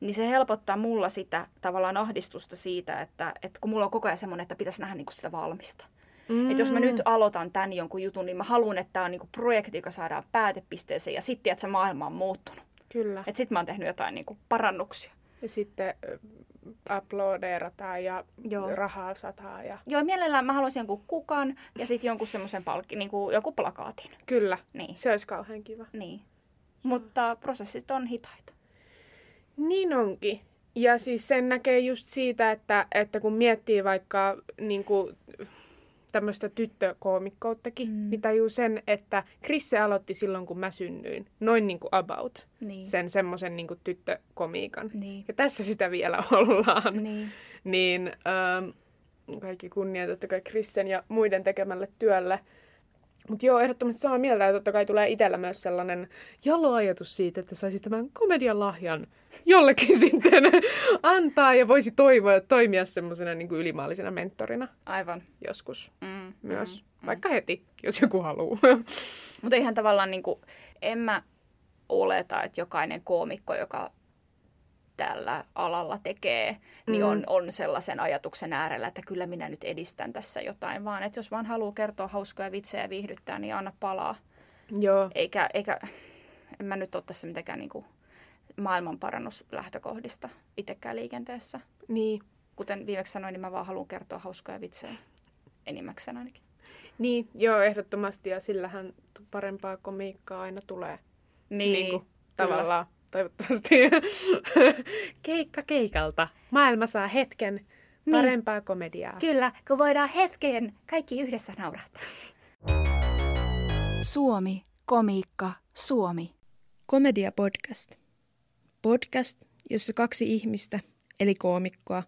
Niin se helpottaa mulla sitä tavallaan ahdistusta siitä, että, että kun mulla on koko ajan semmoinen, että pitäisi nähdä niin kuin sitä valmista. Mm. Että jos mä nyt aloitan tämän jonkun jutun, niin mä haluan, että tämä on niin kuin projekti, joka saadaan päätepisteeseen ja sitten, että se maailma on muuttunut. Kyllä. Että sitten mä oon tehnyt jotain niin kuin parannuksia. Ja sitten aplodeerataan ja Joo. rahaa sataa. Ja... Joo, mielellään mä haluaisin jonkun kukan ja sitten jonkun semmoisen palkki, niin kuin joku plakaatin. Kyllä, niin. Se olisi kauhean kiva. Niin, mutta prosessit on hitaita. Niin onkin. Ja siis sen näkee just siitä, että, että kun miettii vaikka niin kuin tämmöistä tyttökoomikouttakin, mm. niin tajuu sen, että Chrisse aloitti silloin, kun mä synnyin. Noin niin kuin about niin. Sen semmoisen niin kuin tyttökomiikan. Niin. Ja tässä sitä vielä ollaan. Niin, niin ähm, kaikki kunnia totta kai Chrissen ja muiden tekemälle työlle. Mutta joo, ehdottomasti samaa mieltä, ja totta kai tulee itsellä myös sellainen jalo ajatus siitä, että saisi tämän komedian lahjan jollekin sitten antaa ja voisi toivoa, toimia semmoisena niin kuin ylimaallisena menttorina. Aivan. Joskus mm, myös. Mm, Vaikka mm. heti, jos joku haluaa. Mutta ihan tavallaan niin kuin, en mä oleta, että jokainen koomikko, joka tällä alalla tekee, niin mm. on, on sellaisen ajatuksen äärellä, että kyllä minä nyt edistän tässä jotain, vaan että jos vaan haluaa kertoa hauskoja vitsejä ja viihdyttää, niin anna palaa. Joo. Eikä, eikä, en mä nyt ole tässä mitenkään niin kuin maailmanparannuslähtökohdista itsekään liikenteessä. Niin. Kuten viimeksi sanoin, niin mä vaan haluan kertoa hauskoja vitsejä enimmäkseen ainakin. Niin, joo, ehdottomasti, ja sillähän parempaa komiikkaa aina tulee. Niin, niin kuin, tavallaan. Toivottavasti keikka keikalta. Maailma saa hetken parempaa niin. komediaa. Kyllä, kun voidaan hetken kaikki yhdessä naurahtaa. Suomi, komiikka, Suomi. Komedia podcast. Podcast, jossa kaksi ihmistä, eli koomikkoa,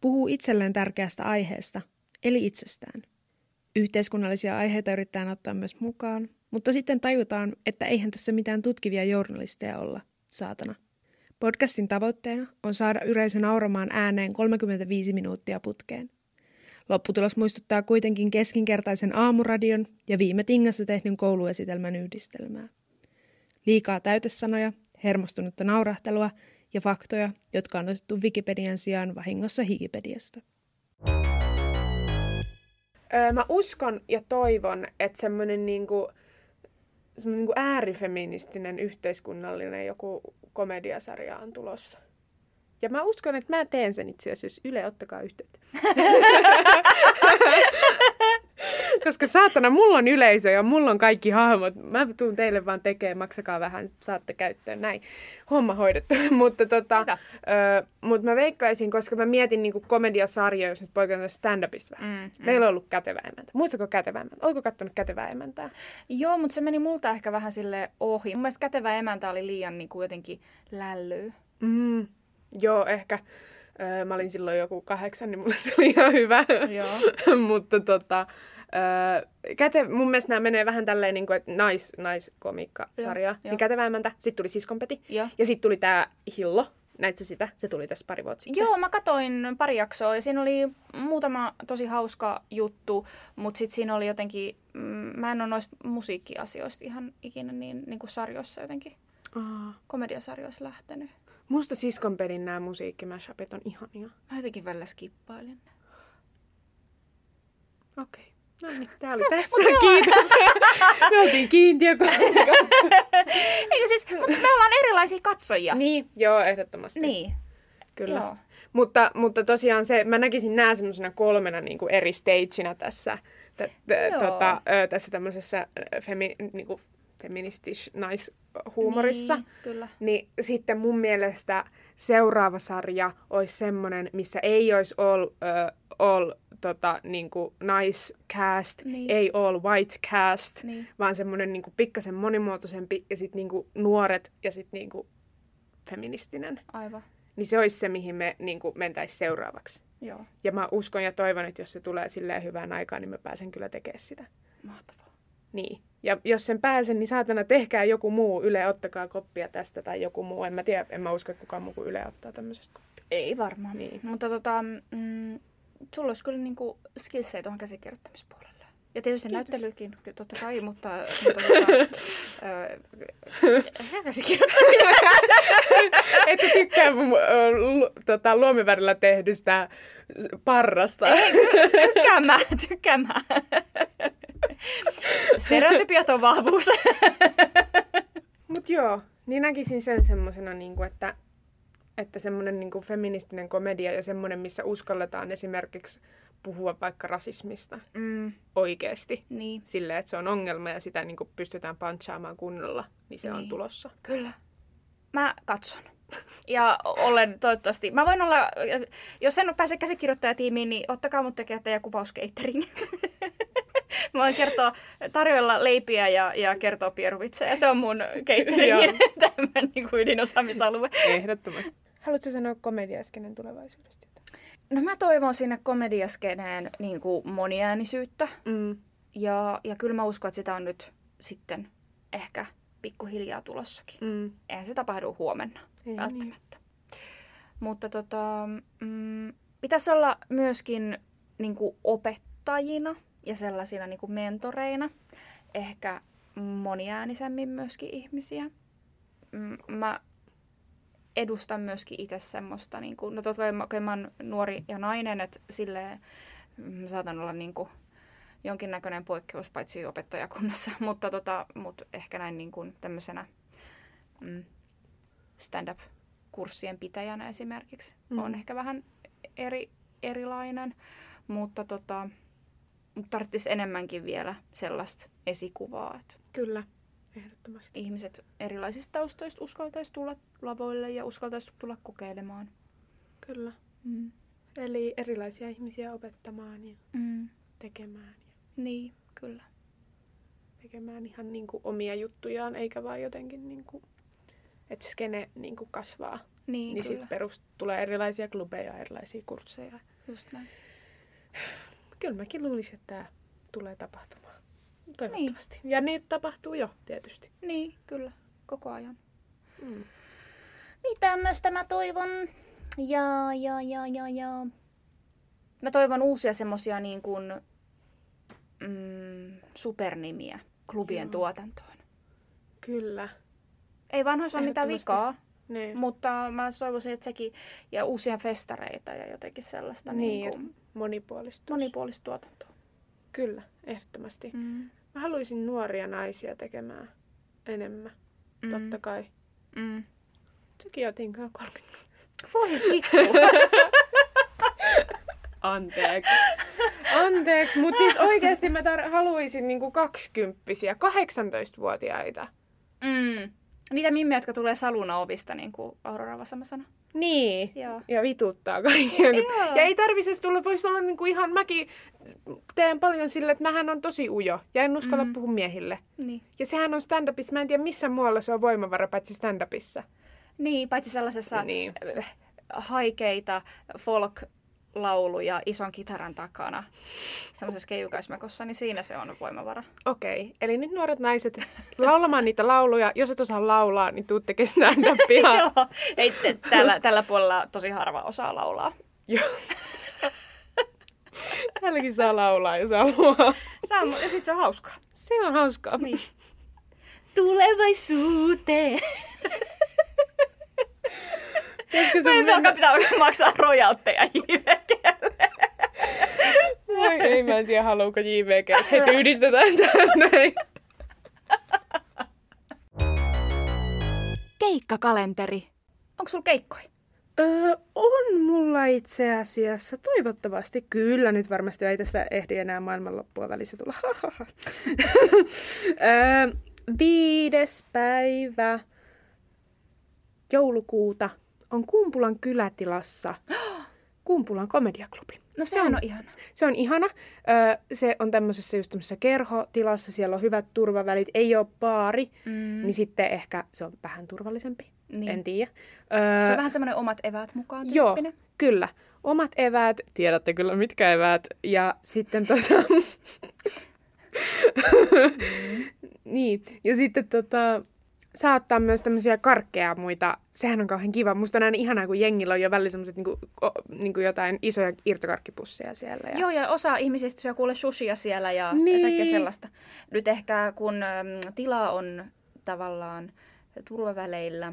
puhuu itselleen tärkeästä aiheesta, eli itsestään. Yhteiskunnallisia aiheita yritetään ottaa myös mukaan, mutta sitten tajutaan, että eihän tässä mitään tutkivia journalisteja olla, saatana. Podcastin tavoitteena on saada yleisö nauramaan ääneen kolmekymmentäviisi minuuttia putkeen. Lopputulos muistuttaa kuitenkin keskinkertaisen aamuradion ja viime tingassa tehdyn kouluesitelmän yhdistelmää. Liikaa täytesanoja, hermostunutta naurahtelua ja faktoja, jotka on otettu Wikipedian sijaan vahingossa Hikipediasta. Öö, mä uskon ja toivon, että semmoinen niinku, semmoinen niinku äärifeministinen yhteiskunnallinen joku komediasarja on tulossa. Ja mä uskon, että mä teen sen itse asiassa. Yle, ottakaa yhteyttä. Koska saatana, mulla on yleisö ja mulla on kaikki hahmot. Mä tuun teille vaan tekemään, maksakaa vähän, saatte käyttöön näin. Homma hoidettu. mutta tota, ö, mut mä veikkaisin, koska mä mietin niinku komediasarjoja, jos nyt poikataan stand-upista vähän. Mm, mm. Meillä on ollut Kätevä emäntä. Muistatko Kätevä emäntä? Oliko kattonut Kätevä emäntää? Joo, mutta se meni multa ehkä vähän sille ohi. Mun mielestä Kätevä emäntä oli liian niinku jotenkin lällyy. Mm. Joo, ehkä. Öö, mä olin silloin joku kahdeksan, niin mulle se oli ihan hyvä. Joo. Mutta tota, öö, käte, mun mielestä nämä menee vähän tälleen, niin kuin, että nais, naiskomiikkasarja. Niin Kätevä emäntä, sitten tuli Siskonpeti ja, ja sitten tuli tämä Hillo. Näit sä sitä? Se tuli tässä pari vuotta sitten. Joo, mä katoin pari jaksoa ja siinä oli muutama tosi hauska juttu, mutta sitten siinä oli jotenkin, mä en ole noista musiikkiasioista ihan ikinä niin, niin kuin sarjoissa jotenkin, oh. komediasarjoissa lähtenyt. Musta Siskonpelin nämä musiikkimäshupit on ihania. Mä jotenkin välillä skippailin. Okei. No niin, tää oli tässä. Kiitos. Me oltiin kiintiökoomikot. Eikö siis, mutta me ollaan erilaisia katsojia. Niin, joo, ehdottomasti. Niin. Kyllä. Joo. Mutta, mutta tosiaan se, mä näkisin nämä semmoisena kolmena niin kuin eri stageina tässä, t- t- tota, ö, tässä tämmöisessä femi, niin kuin feministish nais huumorissa, niin, niin sitten mun mielestä seuraava sarja olisi semmoinen, missä ei olisi all, uh, all tota, niinku nice cast, niin, ei all white cast, niin, vaan semmoinen niinku pikkasen monimuotoisempi ja sitten niinku nuoret ja sitten niinku feministinen. Aivan. Niin se olisi se, mihin me niinku mentäisiin seuraavaksi. Joo. Ja mä uskon ja toivon, että jos se tulee silleen hyvään aikaan, niin mä pääsen kyllä tekemään sitä. Mahtavaa. Niin. Ja jos sen pääsen, niin saatana, tehkää joku muu. Yle, ottakaa koppia tästä tai joku muu. En mä tiedä, en mä usko, että kukaan muu kuin Yle ottaa tämmöisestä koppia. Ei varmaan. Niin. Mutta tota, mm, sulla olisi kyllä niinku skillsejä tuohon käsikirjoittamispuolelle. Ja tietysti kiitos, näyttelykin, totta kai, mutta... mutta tota, öö, käsikirjoittaminen. Et sä tykkää mun lu, tota, luomivärillä tehdystä parrasta. Ei, tykkään mä, tykkään mä. Stereotypiat on vahvuus. Mut joo, niin näkisin sen semmosena, niinku, että, että semmonen niinku feministinen komedia ja semmonen, missä uskalletaan esimerkiksi puhua vaikka rasismista mm. oikeesti. Niin. Silleen, että se on ongelma ja sitä niinku pystytään punchaamaan kunnolla, niin se niin on tulossa. Kyllä. Mä katson. Ja olen toivottavasti, mä voin olla, jos en pääse käsikirjoittajatiimiin, niin ottakaa mut tekemään kuvauskeitteriin. Mä voin kertoa, tarjoilla leipiä ja, ja kertoa pieruvitsejä. Se on mun keitterin tämän niin kuin ydinosaamisalue. Ehdottomasti. Haluatko sanoa komediaskenen tulevaisuudesta? No mä toivon sinne komediaskeneen niin kuin moniäänisyyttä. Mm. Ja, ja kyllä mä uskon, että sitä on nyt sitten ehkä pikkuhiljaa tulossakin. Mm. Eihän se tapahdu huomenna ei, välttämättä. Niin. Mutta tota, mm, pitäisi olla myöskin niin kuin opettajina ja sellaisina niin kuin mentoreina, ehkä moniäänisemmin myöskin ihmisiä. Mä edustan myöskin itse semmoista, niin kuin, no totta kai mä, mä oon nuori ja nainen, että silleen mä saatan olla niin kuin jonkinnäköinen poikkeus, paitsi opettajakunnassa, mutta tota, mut ehkä näin niin kuin tämmöisenä mm, stand-up-kurssien pitäjänä esimerkiksi mm. on ehkä vähän eri, erilainen, mutta tota... tarvitsisi enemmänkin vielä sellaista esikuvaa. Kyllä, ehdottomasti. Ihmiset erilaisista taustoista uskaltaisi tulla lavoille ja uskaltaisi tulla kokeilemaan. Kyllä. Mm. Eli erilaisia ihmisiä opettamaan ja mm. tekemään. Ja niin, kyllä. Tekemään ihan niin kuin omia juttujaan, eikä vaan jotenkin, niin kuin, että skene niin kuin kasvaa Niin, niin sitten perust- tulee erilaisia klubeja, erilaisia kursseja. Just näin. Kyllä mäkin luulisin, että tämä tulee tapahtumaan. Toivottavasti. Niin. Ja niitä tapahtuu jo tietysti. Niin, kyllä. Koko ajan. Mm. Niin tämmöistä mä toivon. Ja, ja, ja, ja, ja. Mä toivon uusia semmosia niin kuin mm, supernimiä klubien Joo. tuotantoon. Kyllä. Ei vanhoissa ole mitään vikaa. Niin. Mutta mä soivoisin, että sekin, ja uusia festareita ja jotenkin sellaista niin, niin monipuolista monipuolista tuotantoa. Kyllä, ehdottomasti. Mm. Mä haluaisin nuoria naisia tekemään enemmän, mm. totta kai. Mm. Sekin jotenkaan kolmekymmentä. Voi vittu! Anteeksi. Anteeksi, mutta siis oikeasti mä tar- haluaisin niinku kaksikymppisiä, kahdeksantoistavuotiaita. Mm. Niitä mimmejä, jotka tulee saluna ovista, niin kuin Aurora Vasama sanoi. Niin, Joo. ja vituttaa kaikkia. Ja ei tarvitsisi tulla, voisi olla niin kuin ihan, mäkin teen paljon sille, että mähän on tosi ujo ja en uskalla mm. puhua miehille. Niin. Ja sehän on stand-upissa, mä en tiedä missä muualla se on voimavara, paitsi stand-upissa. Niin, paitsi sellaisessa niin. haikeita folk-lauluja ison kitaran takana, sellaisessa keijukaismakossa, niin siinä se on voimavara. Okei, eli nyt nuoret naiset, laulamaan niitä lauluja. Jos et osaa laulaa, niin tuu tekemään stand-upia. Joo, ei, t- tällä, tällä puolella tosi harva osaa laulaa. Joo. Täälläkin saa laulaa, jos haluaa. Saa, ja sit se on hauskaa. Se on hauskaa. Niin. Tulevaisuuteen. Mä en mennä... pitää maksaa rojaltteja J V G:lle. Voi ei, mä en tiedä, haluuko J V G. Heti yhdistetään tähän näin. Keikkakalenteri. Onko sulla keikkoja? Öö, on mulla itse asiassa. Toivottavasti kyllä. Nyt varmasti ei tässä ehdi enää maailmanloppua välissä tulla. öö, viides päivä joulukuuta. On Kumpulan kylätilassa Kumpulan komediaklubi. No se on, on ihana. Se on ihana. Öö, se on tämmöisessä just tämmöisessä kerhotilassa. Siellä on hyvät turvavälit. Ei ole baari, mm. niin sitten ehkä se on vähän turvallisempi. Niin. En tiedä. Öö, se on vähän semmoinen omat eväät mukaan. Joo, kyllä. Omat eväät. Tiedätte kyllä mitkä eväät. Ja sitten tota... niin. Ja sitten tota... saattaa myös tämmöisiä karkkeja muita. Sehän on kauhean kiva. Musta on aina ihanaa, kun jengillä on jo välillä semmoiset niinku, niinku jotain isoja irtokarkkipusseja siellä. Ja... Joo, ja osa ihmisistä syö kuule sushia siellä ja niin. kaikkea sellaista. Nyt ehkä kun tila on tavallaan turvaväleillä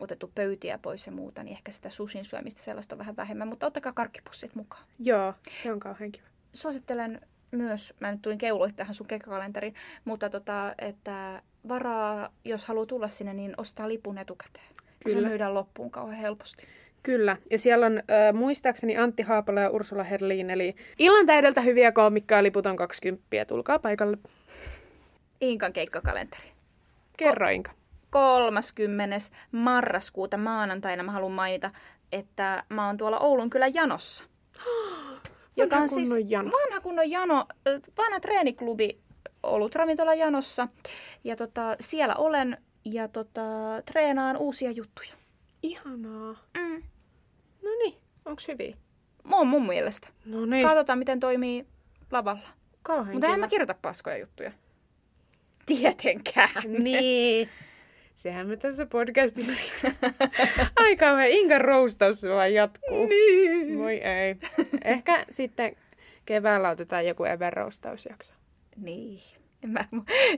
otettu pöytiä pois ja muuta, niin ehkä sitä sushin syömistä sellaista on vähän vähemmän. Mutta ottakaa karkkipussit mukaan. Joo, se on kauhean kiva. Suosittelen myös, mä nyt tulin keuloihin tähän sun keikkakalenteri, mutta tota, että... varaa, jos haluaa tulla sinne, niin ostaa lipun etukäteen. Kyllä. Se myydään loppuun kauhean helposti. Kyllä. Ja siellä on äh, muistaakseni Antti Haapala ja Ursula Herliin. Eli illan täydeltä hyviä koomikkaa, liput on kaksikymmentä. Tulkaa paikalle. Inkan keikkakalenteri. Kerro Inka. kolmaskymmenes marraskuuta maanantaina mä haluan mainita, että mä oon tuolla Oulun kylä Janossa. Joka on siis jano. Vanha kunnon jano. Vanha treeniklubi. Ollut ravintola Janossa ja tota, siellä olen ja tota, treenaan uusia juttuja. Ihanaa. Mm. No niin, onks hyviä? On mun mielestä. No niin. Katsotaan miten toimii lavalla. Kauhean Mutta en mä kirjoita paskoja juttuja. Tietenkään. Niin. Sehän me tässä podcastissa. Ai kauhean, Inkan roustaus sua jatkuu. Niin. Voi ei. Ehkä sitten keväällä otetaan joku everroustausjakso. Niin. Mä,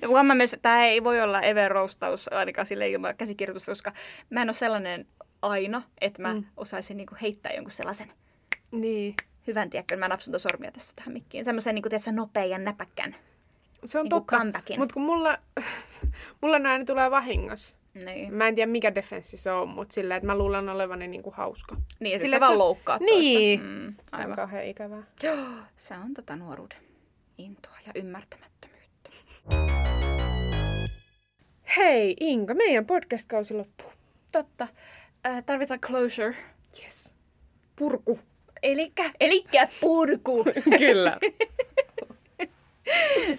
huomaan myös, että tämä ei voi olla everroustaus ainakaan sille ilman käsikirjoitusta, koska mä en ole sellainen aina, että mä mm. osaisin niinku heittää jonkun sellaisen niin. hyvän tiekkön. Mä napsutan sormia tässä tähän mikkiin. Tämmöisen niinku, tiedätkö, nopean ja näpäkkän. Se on niin totta, mutta kun mulla, mulla näin tulee vahingossa. Niin. Mä en tiedä mikä defenssi se on, mutta silleen, että mä luulen olevani niinku hauska. Niin, ja sit sä vaan se... loukkaat niin. toista. Mm, se on kauhean ikävää. Joo, se on tota nuoruuden. Intoa ja ymmärtämättömyyttä. Hei Inka, meidän podcast-kausi loppuu. Totta. Äh, tarvitaan closure. Yes. Purku. Elikkä, elikkä purku. Kyllä.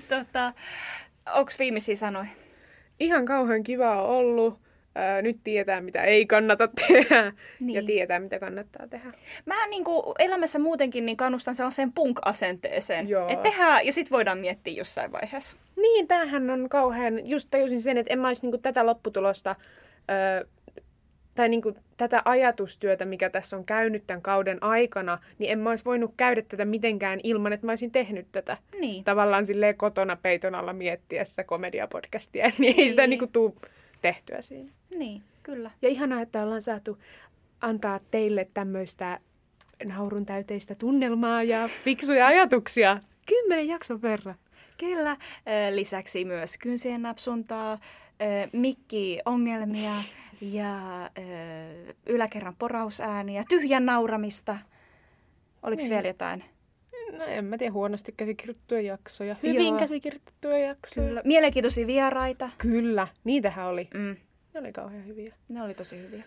tota, onks viimeisiä sanoja? Ihan kauhean kivaa ollut. ää, nyt tietää, mitä ei kannata tehdä niin. Ja tietää, mitä kannattaa tehdä. Mä niin kuin elämässä muutenkin niin kannustan sellaiseen punk-asenteeseen. Joo. Että tehdään ja sitten voidaan miettiä jossain vaiheessa. Niin, tämähän on kauhean, just tajusin sen, että en mä olisi niin kuin tätä lopputulosta... Öö, tai niin kuin tätä ajatustyötä, mikä tässä on käynyt tämän kauden aikana, niin en mä olisi voinut käydä tätä mitenkään ilman, että mä olisin tehnyt tätä. Niin. Tavallaan silleen kotona peiton alla miettiessä komediapodcastia, niin, niin ei sitä niin kuin tule tehtyä siinä. Niin, kyllä. Ja ihanaa, että ollaan saatu antaa teille tämmöistä naurun täyteistä tunnelmaa ja fiksuja ajatuksia. Kymmenen jakson verran. Kyllä. Lisäksi myös kynsien napsuntaa, mikki-ongelmia ja ö, yläkerran porausääniä, tyhjän nauramista. Oliko niin. vielä jotain? No en mä tiedä, huonosti käsikirjoitettuja jaksoja. Hyvin Joo. käsikirjoitettuja jaksoja. Kyllä. Mielenkiintoisia vieraita. Kyllä, niitähän oli. Mm. Ne oli kauhean hyviä. Ne oli tosi hyviä.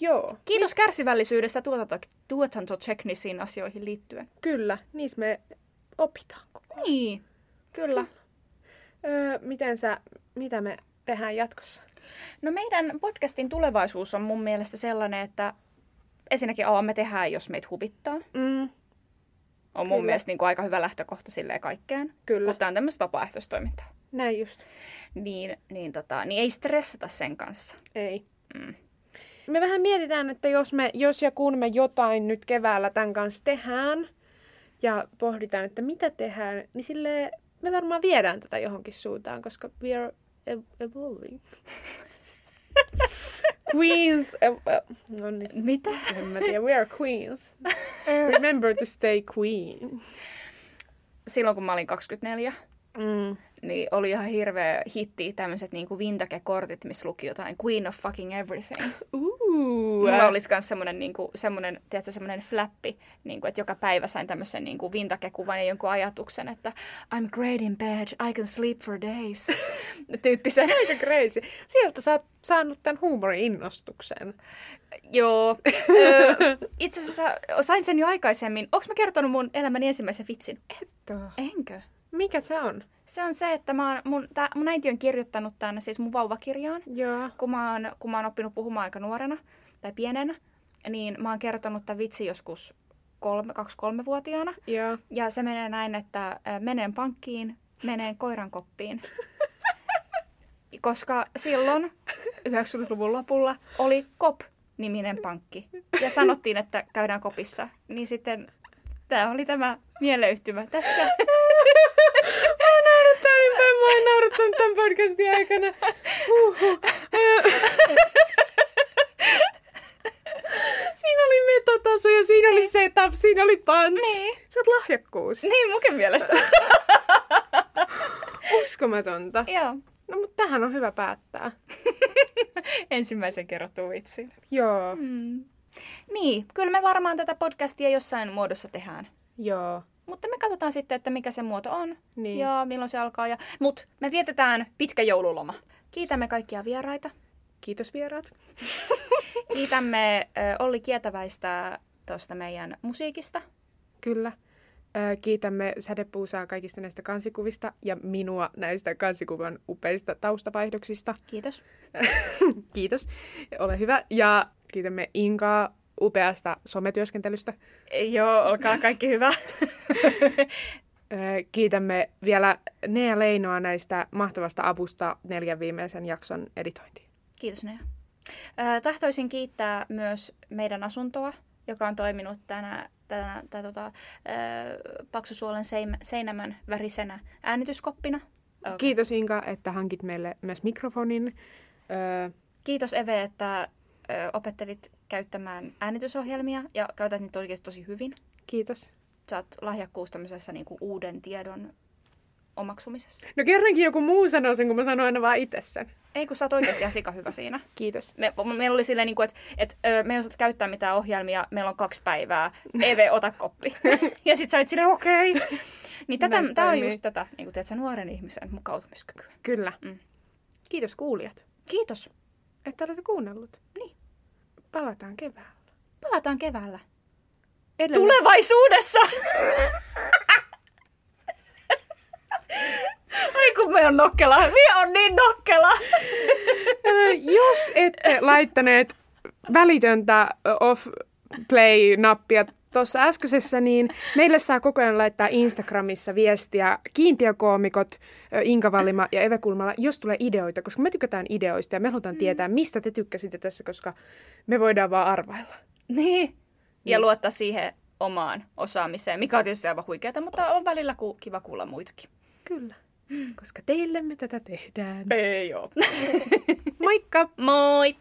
Joo. Kiitos Mit... kärsivällisyydestä tuotantoteknisiin asioihin liittyen. Kyllä, niissä me opitaan koko ajan. Niin, kyllä. Öö, miten sä, mitä me tehdään jatkossa? No meidän podcastin tulevaisuus on mun mielestä sellainen, että ensinnäkin aah, me tehdään, jos meitä huvittaa. Mm. On mun Kyllä. mielestä niin kuin aika hyvä lähtökohta silleen kaikkeen. Kyllä. Kun tää on tämmöistä vapaaehtoistoimintaa. Näin just. Niin, niin, tota, niin ei stressata sen kanssa. Ei. Mm. Me vähän mietitään, että jos, me, jos ja kun me jotain nyt keväällä tämän kanssa tehdään ja pohditaan, että mitä tehdään, niin silleen me varmaan viedään tätä johonkin suuntaan, koska we are... Evolving. Queens. Ev- no niin. Mitä? En mä tiedä. We are queens. Remember to stay queen. Silloin kun mä olin kaksikymmentäneljä, mm. niin oli ihan hirveä hitti tämmöiset niinku vintage-kortit, missä luki jotain Queen of fucking everything. Ooh. Mulla olisi kans semmonen, niinku, semmonen, tiedätkö, semmonen flappi, niinku, että joka päivä sain tämmöisen niinku vintage-kuvan ja jonkun ajatuksen, että I'm great in bed, I can sleep for days. Tyyppisen. Aika crazy. Sieltä sä oot saanut tämän huumorin-innostuksen. Joo. Itse asiassa sain sen jo aikaisemmin. Onks mä kertonut mun elämäni ensimmäisen vitsin? Etto. Enkö? Mikä se on? Se on se, että mä oon, mun, tää, mun äiti on kirjoittanut tämän, siis mun vauvakirjaan, yeah. kun, mä oon, kun mä oon oppinut puhumaan aika nuorena tai pienenä, niin mä oon kertonut tämän vitsin joskus kolme, kaksi-kolmevuotiaana. Yeah. Ja se menee näin, että menen pankkiin, menen koiran koppiin. Koska silloin yhdeksänkymmentäluvun lopulla oli K O P-niminen pankki. Ja sanottiin, että käydään kopissa. Niin sitten tää oli tämä mieleyhtymä tässä. Mä oon naurattanut tämän podcastin aikana. Uhuh. Siinä oli metataso ja siinä niin. oli setup, siinä oli punch. Niin. Sä oot lahjakkuus. Niin, muken mielestä. Uskomatonta. Joo. No mut tähän on hyvä päättää. Ensimmäisen kerrottu vitsin. Joo. Mm. Niin, kyllä me varmaan tätä podcastia jossain muodossa tehdään. Joo. Mutta me katsotaan sitten, että mikä se muoto on niin. ja milloin se alkaa. Ja... Mutta me vietetään pitkä joululoma. Kiitämme kaikkia vieraita. Kiitos vieraat. Kiitämme Olli Kietäväistä tuosta meidän musiikista. Kyllä. Kiitämme Sädepuusaa kaikista näistä kansikuvista ja minua näistä kansikuvan upeista taustavaihdoksista. Kiitos. Kiitos. Ole hyvä. Ja kiitämme Inkaa upeasta sometyöskentelystä. Joo, olkaa kaikki hyvä. Kiitämme vielä Nea Leinoa näistä mahtavasta avusta neljän viimeisen jakson editointiin. Kiitos Nea. Tahtoisin kiittää myös meidän asuntoa, joka on toiminut tänä, tänä, tää, tota, Paksusuolen seinämän värisenä äänityskoppina. Okay. Kiitos Inka, että hankit meille myös mikrofonin. Kiitos Eve, että opettelit käyttämään äänitysohjelmia ja käytät niitä oikeasti tosi hyvin. Kiitos. Sä oot lahjakkuus tämmöisessä niinku uuden tiedon omaksumisessa. No kerrankin joku muu sanoo sen, kun mä sanoin aina vaan itse sen. Ei, kun sä oot oikeasti ihan sika hyvä siinä. Kiitos. Me, meillä oli silleen, että et, me ei osata käyttää mitään ohjelmia, meillä on kaksi päivää, Eve, ota koppi. Ja sit sä oot silleen, okei. Okay. Niin tätä, tää on just tätä, niin kun teet sä nuoren ihmisen mukautumiskykyä. Kyllä. Mm. Kiitos kuulijat. Kiitos. Että olette kuunnellut. Niin. Palataan keväällä. Palataan keväällä. Edellä... Tulevaisuudessa! Ai kun me on nokkela. Me on niin nokkela. Jos miksi ette laittaneet välitöntä off-play-nappia tuossa äskeisessä, niin meille saa koko ajan laittaa Instagramissa viestiä Kiintiökoomikot, Inka Valima ja Eve Kulmala, jos tulee ideoita, koska me tykätään ideoista ja me halutaan tietää, mistä te tykkäsitte tässä, koska me voidaan vaan arvailla. Niin. Ja niin. Luottaa siihen omaan osaamiseen, mikä on tietysti aivan huikeata, mutta on välillä ku- kiva kuulla muitakin. Kyllä, koska teille me tätä tehdään. Ei oo. Moikka! Moi!